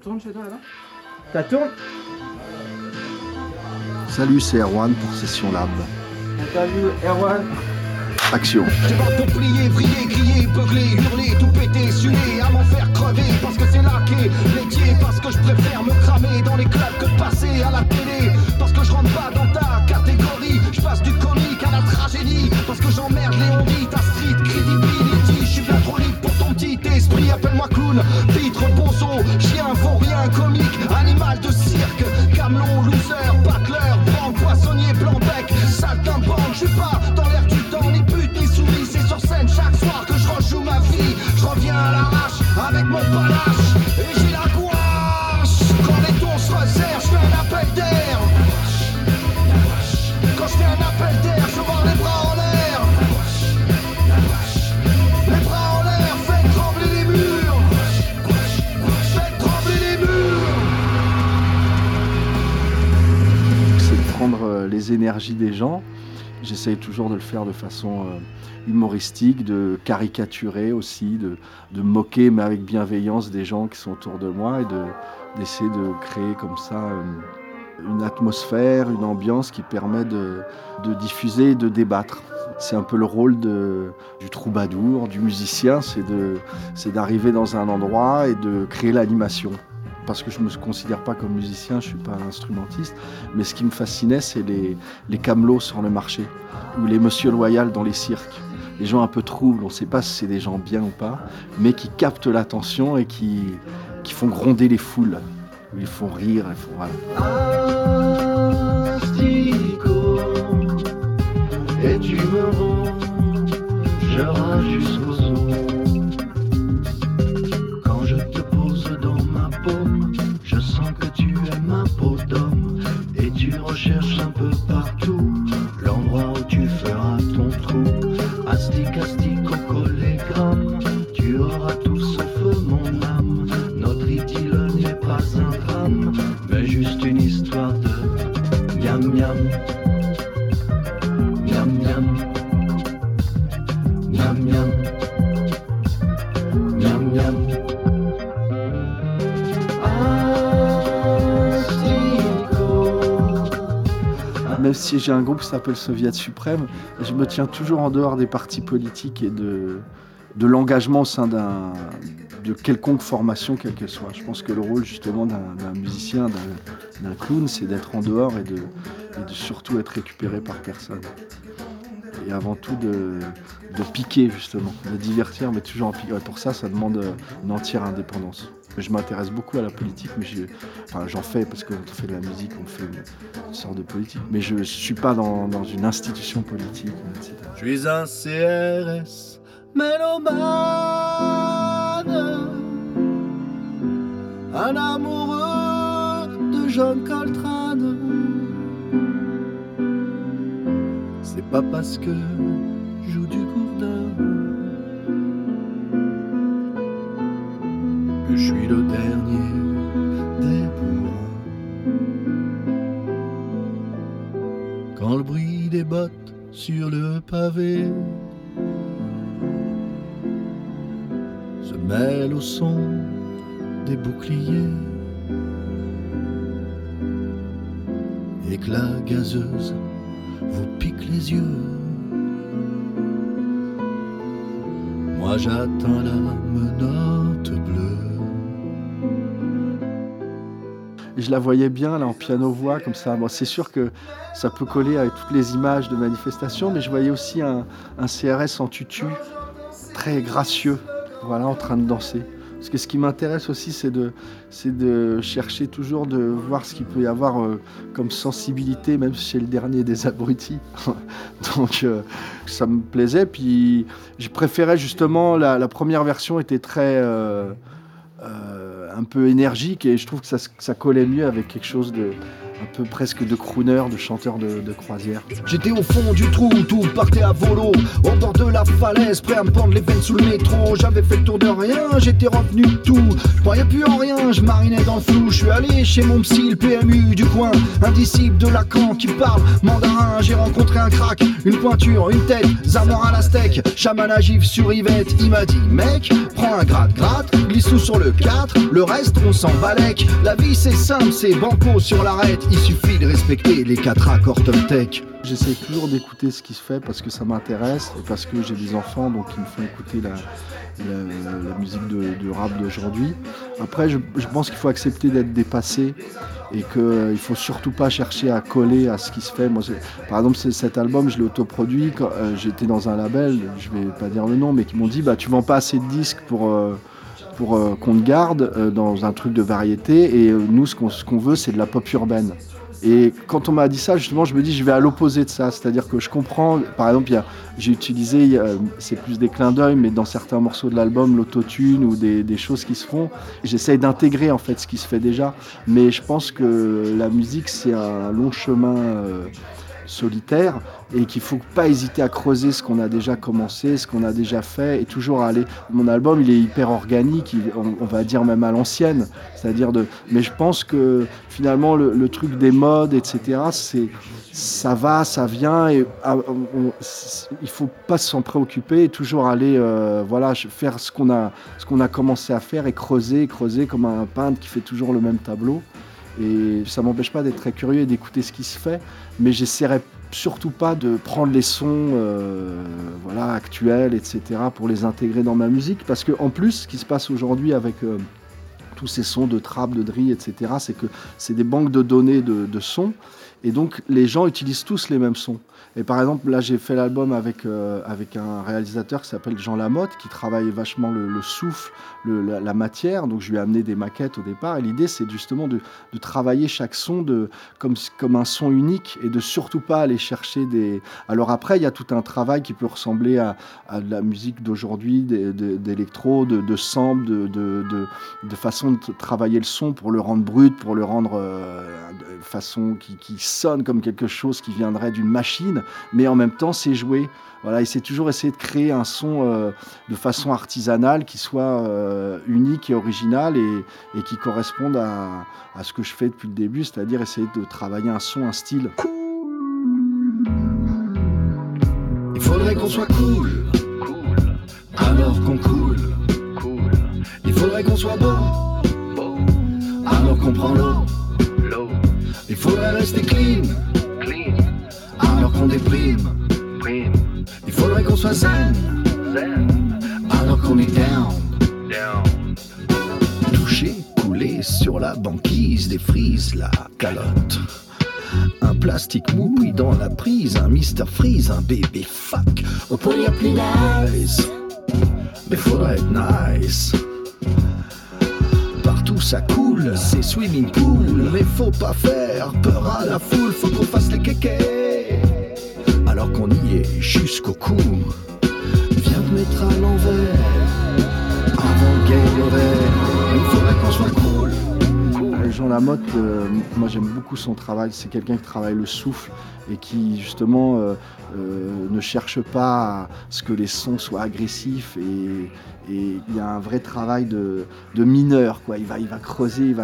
Ça tourne chez toi là-bas? Ça tourne. Salut, c'est Erwan pour Session Lab. Interview Erwan. Action. Je vais te plier, vriller, crier, beugler, hurler, tout péter, suer, à m'en faire crever, parce que c'est là qu'est métier, parce que je préfère me cramer dans les clubs que de passer à la télé, parce que je rentre pas dans ta catégorie, je passe du comique à la tragédie, parce que j'emmerde Léon V, ta street credibility, je suis bien trop libre pour ton petit esprit, appelle-moi clown, titre, bonzo, chien, vaurien, comique, animal de cirque, camelon, loser, butler, blanc, poissonnier, blanc bec, sale d'un banc, je suis pas dans l'air du temps, ni pute, ni soumis, c'est sur scène chaque soir que je rejoue ma vie, je reviens à l'arrache avec mon panache, et j'ai la gouache, quand les tons se resserrent, je fais un appel d'air, quand je fais un appel d'air, je vois les bras en l'air, les bras en l'air, faites trembler les murs, faites trembler les murs. C'est de prendre les énergies des gens. J'essaye toujours de le faire de façon humoristique, de caricaturer aussi, de moquer, mais avec bienveillance, des gens qui sont autour de moi et d'essayer de créer comme ça une atmosphère, une ambiance qui permet de diffuser et de débattre. C'est un peu le rôle du troubadour, du musicien, c'est d'arriver dans un endroit et de créer l'animation. Parce que je ne me considère pas comme musicien, je ne suis pas un instrumentiste, mais ce qui me fascinait, c'est les camelots sur le marché, ou les monsieur loyal dans les cirques. Les gens un peu troubles, on ne sait pas si c'est des gens bien ou pas, mais qui captent l'attention et qui font gronder les foules, ou ils font rire, ils font... Voilà. Astico, et tu me rends, je rase jusqu'au son. Je sens que tu aimes un pot d'homme et tu recherches un peu partout l'endroit où tu feras ton trou. Astic, astic, au collégramme, tu auras tout sauf mon âme. Notre idylle n'est pas un drame, mais juste une histoire de miam miam, miam miam, miam miam, miam miam. Même si j'ai un groupe qui s'appelle Soviet Suprême, je me tiens toujours en dehors des partis politiques et de l'engagement au sein de quelconque formation, quelle qu'elle soit. Je pense que le rôle justement d'un musicien, d'un clown, c'est d'être en dehors et de surtout être récupéré par personne. Et avant tout de piquer justement, de divertir, mais toujours en piquer. Ouais, pour ça, ça demande une entière indépendance. Je m'intéresse beaucoup à la politique, mais j'en fais parce qu'on fait de la musique, on fait une sorte de politique. Mais je ne suis pas dans une institution politique, etc. Je suis un CRS mélomane, un amoureux de John Coltrane. C'est pas parce que je joue du Courdin que je suis le dernier des bourrins. Quand le bruit des bottes sur le pavé se mêle au son des boucliers et que la gazeuse vous pique les yeux, moi j'atteins la menotte bleue. Je la voyais bien, là, en piano-voix, comme ça. Bon, c'est sûr que ça peut coller avec toutes les images de manifestations, mais je voyais aussi un CRS en tutu, très gracieux, voilà, en train de danser. Parce que ce qui m'intéresse aussi, c'est de chercher toujours de voir ce qu'il peut y avoir comme sensibilité, même chez le dernier des abrutis. Donc, ça me plaisait. Puis, je préférais justement... La première version était très... un peu énergique, et je trouve que ça collait mieux avec quelque chose de un peu presque de crooner, de chanteur de croisière. J'étais au fond du trou, tout partait à volo, au bord de la falaise, prêt à me pendre les veines sous le métro. J'avais fait le tour de rien, j'étais revenu de tout, je croyais plus en rien, je marinais dans le flou. Je suis allé chez mon psy, le PMU du coin, un disciple de Lacan qui parle mandarin. J'ai rencontré un crack, une pointure, une tête, zamor à l'aztèque, chaman à gif sur Yvette. Il m'a dit, mec, prends un gratte-gratte, glisse tout sur le 4, le reste on s'en balèque. La vie c'est simple, c'est banco sur l'arête. Il suffit de respecter les 4 accords Toltec. J'essaie toujours d'écouter ce qui se fait parce que ça m'intéresse et parce que j'ai des enfants donc ils me font écouter la musique de rap d'aujourd'hui. Après je pense qu'il faut accepter d'être dépassé et qu'il ne faut surtout pas chercher à coller à ce qui se fait. Moi, par exemple cet album je l'ai autoproduit quand j'étais dans un label, je ne vais pas dire le nom, mais qui m'ont dit tu ne vends pas assez de disques pour qu'on te garde dans un truc de variété et nous ce qu'on veut c'est de la pop urbaine. Et quand on m'a dit ça, justement, je me dis, je vais à l'opposé de ça. C'est-à-dire que je comprends, par exemple, j'ai utilisé, c'est plus des clins d'œil, mais dans certains morceaux de l'album, l'autotune ou des choses qui se font. J'essaye d'intégrer, en fait, ce qui se fait déjà. Mais je pense que la musique, c'est un long chemin solitaire et qu'il ne faut pas hésiter à creuser ce qu'on a déjà commencé, ce qu'on a déjà fait et toujours aller. Mon album, il est hyper organique, on va dire même à l'ancienne. C'est-à-dire mais je pense que finalement, le truc des modes, etc., ça va, ça vient et il ne faut pas s'en préoccuper et toujours aller faire ce qu'on a commencé à faire et creuser comme un peintre qui fait toujours le même tableau. Et ça ne m'empêche pas d'être très curieux et d'écouter ce qui se fait, mais j'essaierai surtout pas de prendre les sons actuels, etc., pour les intégrer dans ma musique, parce qu'en plus, ce qui se passe aujourd'hui avec tous ces sons de trap, de drill, etc., c'est que c'est des banques de données de sons, et donc les gens utilisent tous les mêmes sons. Et par exemple, là, j'ai fait l'album avec un réalisateur qui s'appelle Jean Lamotte, qui travaille vachement le souffle, la matière. Donc, je lui ai amené des maquettes au départ. Et l'idée, c'est justement de travailler chaque son comme un son unique et de surtout pas aller chercher des... Alors après, il y a tout un travail qui peut ressembler à la musique d'aujourd'hui, d'électro, de sample, de façon de travailler le son pour le rendre brut, pour le rendre de façon qui sonne comme quelque chose qui viendrait d'une machine. Mais en même temps c'est joué, et c'est toujours essayer de créer un son de façon artisanale qui soit unique et original et qui corresponde à ce que je fais depuis le début, c'est-à-dire essayer de travailler un son, un style. Il faudrait qu'on soit cool, alors qu'on coule, il faudrait qu'on soit beau, alors qu'on prend l'eau, il faudrait rester clean. Alors qu'on déprime, il faudrait qu'on soit zen. Alors qu'on est down. Toucher, couler sur la banquise, défrise la calotte. Un plastique mou pris dans la prise, un Mr Freeze, un bébé fuck. On pourrait être plus nice, mais faudrait être nice. Partout ça coule, c'est swimming pool, mais faut pas faire peur à la foule, faut qu'on fasse les kékés. Alors qu'on y est jusqu'au cou, viens te mettre à l'envers, avant le game over, il faudrait qu'on soit cool. Jean Lamotte, moi j'aime beaucoup son travail, c'est quelqu'un qui travaille le souffle et qui justement ne cherche pas à ce que les sons soient agressifs et il y a un vrai travail de mineur, quoi. Il va creuser,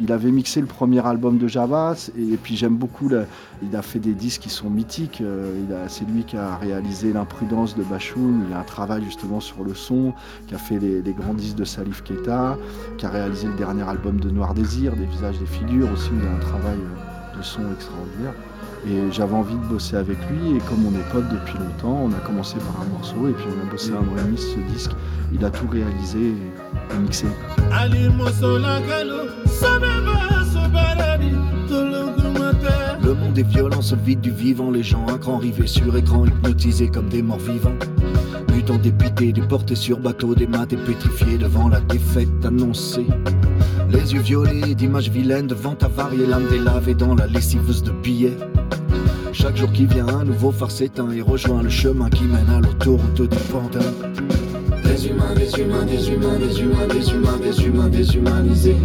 Il avait mixé le premier album de Java, et puis j'aime beaucoup, il a fait des disques qui sont mythiques. C'est lui qui a réalisé l'imprudence de Bashung, il a un travail justement sur le son, qui a fait les grands disques de Salif Keïta, qui a réalisé le dernier album de Noir Désir, des visages, des figures aussi, il a un travail de son extraordinaire. Et j'avais envie de bosser avec lui, et comme on est potes depuis longtemps, on a commencé par un morceau, et puis on a bossé un remix, ce disque, il a tout réalisé et mixé. Le monde des violences vide du vivant, les gens à cran rivés sur écran, hypnotisés comme des morts vivants. Mutants dépités, déportés sur bateau, des maths et pétrifiés devant la défaite annoncée. Les yeux violets d'images vilaines devant avariées, l'âme délavée dans la lessiveuse de billets. Chaque jour qui vient, un nouveau phare s'éteint et rejoint le chemin qui mène à l'autoroute du Vendin. Des humains, des humains, des humains, des humains, des humains, des humains, déshumanisés.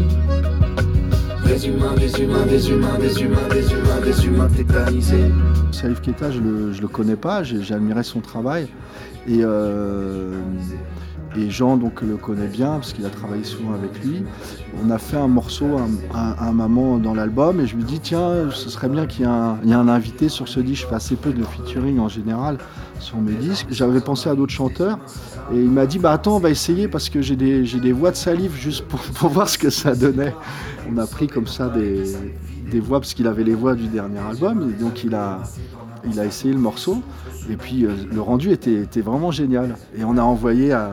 Des humains, des humains, des humains, des humains, des humains, des humains tétanisés. Salif Keïta, je le connais pas, j'admirais son travail. Et Et Jean donc, le connaît bien parce qu'il a travaillé souvent avec lui. On a fait un morceau à un moment dans l'album et je lui dis tiens, ce serait bien qu'il y ait un invité sur ce disque. Je fais assez peu de featuring en général sur mes disques. J'avais pensé à d'autres chanteurs et il m'a dit bah attends, on va essayer parce que j'ai des voix de Salif juste pour voir ce que ça donnait. On a pris comme ça des voix parce qu'il avait les voix du dernier album et donc il a essayé le morceau et puis le rendu était vraiment génial. Et on a envoyé en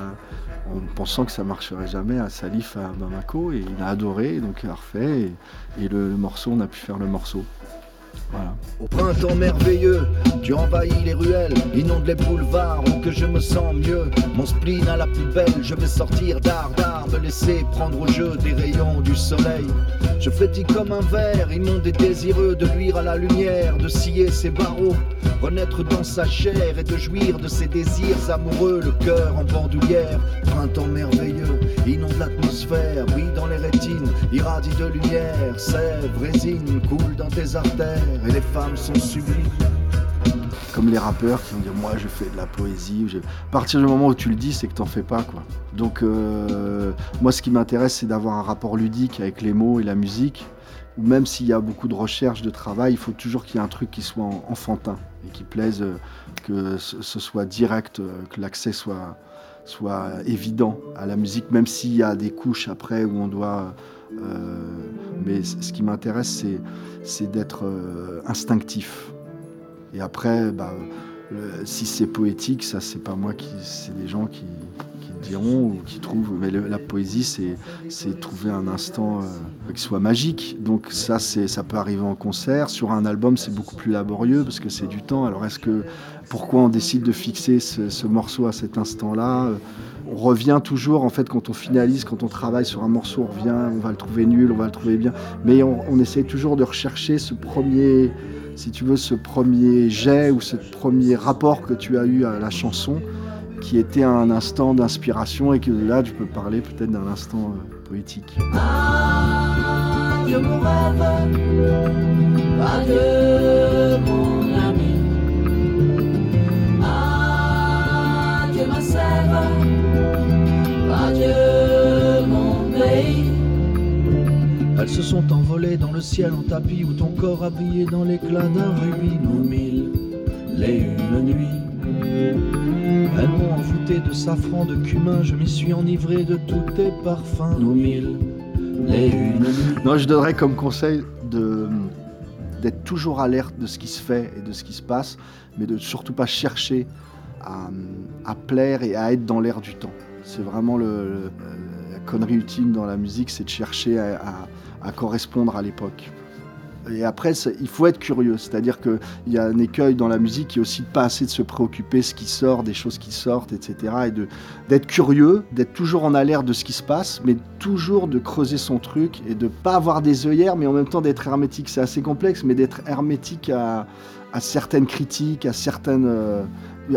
pensant que ça ne marcherait jamais à Salif à Bamako et il a adoré, donc il a refait et le morceau, on a pu faire le morceau. Voilà. Au printemps merveilleux, tu envahis les ruelles, inondes les boulevards où que je me sens mieux. Mon spleen à la poubelle, je vais sortir d'art, me laisser prendre au jeu des rayons du soleil. Je flétis comme un ver, immonde et désireux de luire à la lumière, de scier ses barreaux, renaître dans sa chair et de jouir de ses désirs amoureux. Le cœur en bandoulière, printemps merveilleux, inonde l'atmosphère, brille dans les rétines, irradie de lumière, sève, résine, coule dans tes artères. Et les femmes sont sublimes. Comme les rappeurs qui vont dire moi je fais de la poésie. À partir du moment où tu le dis, c'est que t'en fais pas quoi. Donc moi ce qui m'intéresse c'est d'avoir un rapport ludique avec les mots et la musique. Même s'il y a beaucoup de recherche, de travail, il faut toujours qu'il y ait un truc qui soit enfantin et qui plaise, que ce soit direct, que l'accès soit évident à la musique, même s'il y a des couches après où on doit... mais ce qui m'intéresse, c'est d'être instinctif. Et après, si c'est poétique, ça c'est pas moi c'est des gens qui diront ou qui trouvent. Mais la poésie, c'est trouver un instant qui soit magique. Donc ça, ça peut arriver en concert. Sur un album, c'est beaucoup plus laborieux parce que c'est du temps. Alors pourquoi on décide de fixer ce morceau à cet instant-là? On revient toujours, en fait, quand on finalise, quand on travaille sur un morceau, on revient, on va le trouver nul, on va le trouver bien. Mais on essaye toujours de rechercher ce premier, si tu veux, ce premier jet ou ce premier rapport que tu as eu à la chanson, qui était un instant d'inspiration et que là, tu peux parler peut-être d'un instant poétique. Adieu mon rêve, adieu mon ami, adieu ma sève. Elles se sont envolées dans le ciel en tapis où ton corps habillé dans l'éclat d'un rubis nos mille les une nuits. Elles m'ont envoûté de safran, de cumin, je m'y suis enivré de tous tes parfums nos mille les une nuits. Non, je donnerais comme conseil d'être toujours alerte de ce qui se fait et de ce qui se passe, mais de surtout pas chercher à plaire et à être dans l'air du temps. C'est vraiment la connerie ultime dans la musique, c'est de chercher à correspondre à l'époque. Et après, il faut être curieux, c'est-à-dire qu'il y a un écueil dans la musique qui est aussi de ne pas assez de se préoccuper de ce qui sort, des choses qui sortent, etc. Et d'être curieux, d'être toujours en alerte de ce qui se passe, mais toujours de creuser son truc et de ne pas avoir des œillères, mais en même temps d'être hermétique. C'est assez complexe, mais d'être hermétique à certaines critiques, à certaines...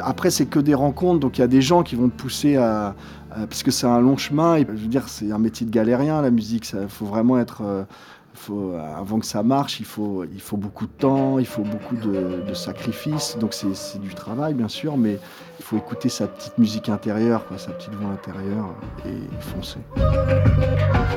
Après, c'est que des rencontres, donc il y a des gens qui vont te pousser parce que c'est un long chemin, et, je veux dire, c'est un métier de galérien, la musique. Ça, faut vraiment être... avant que ça marche, il faut beaucoup de temps, il faut beaucoup de sacrifices. Donc c'est du travail, bien sûr, mais il faut écouter sa petite musique intérieure, quoi, sa petite voix intérieure, et foncer.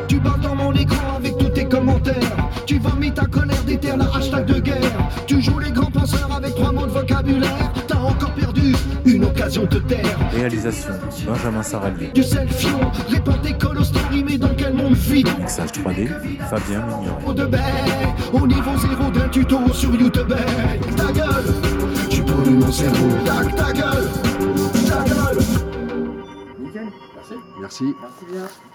Tu bats dans mon écran avec tous tes commentaires. Tu vomis ta colère, déterre la hashtag de guerre. Tu joues les grands penseurs avec 3 mots de vocabulaire. T'as encore perdu une occasion de taire. Réalisation, Benjamin Sarabie. Du selfion, répandé colostory, mais dans quel monde vit? Mixage 3D, Fabien Mignon. De baie, au niveau 0 d'un tuto sur YouTube. Ta gueule, tu pollues mon cerveau. Tac, ta gueule, ta gueule. Nickel, merci. Merci bien.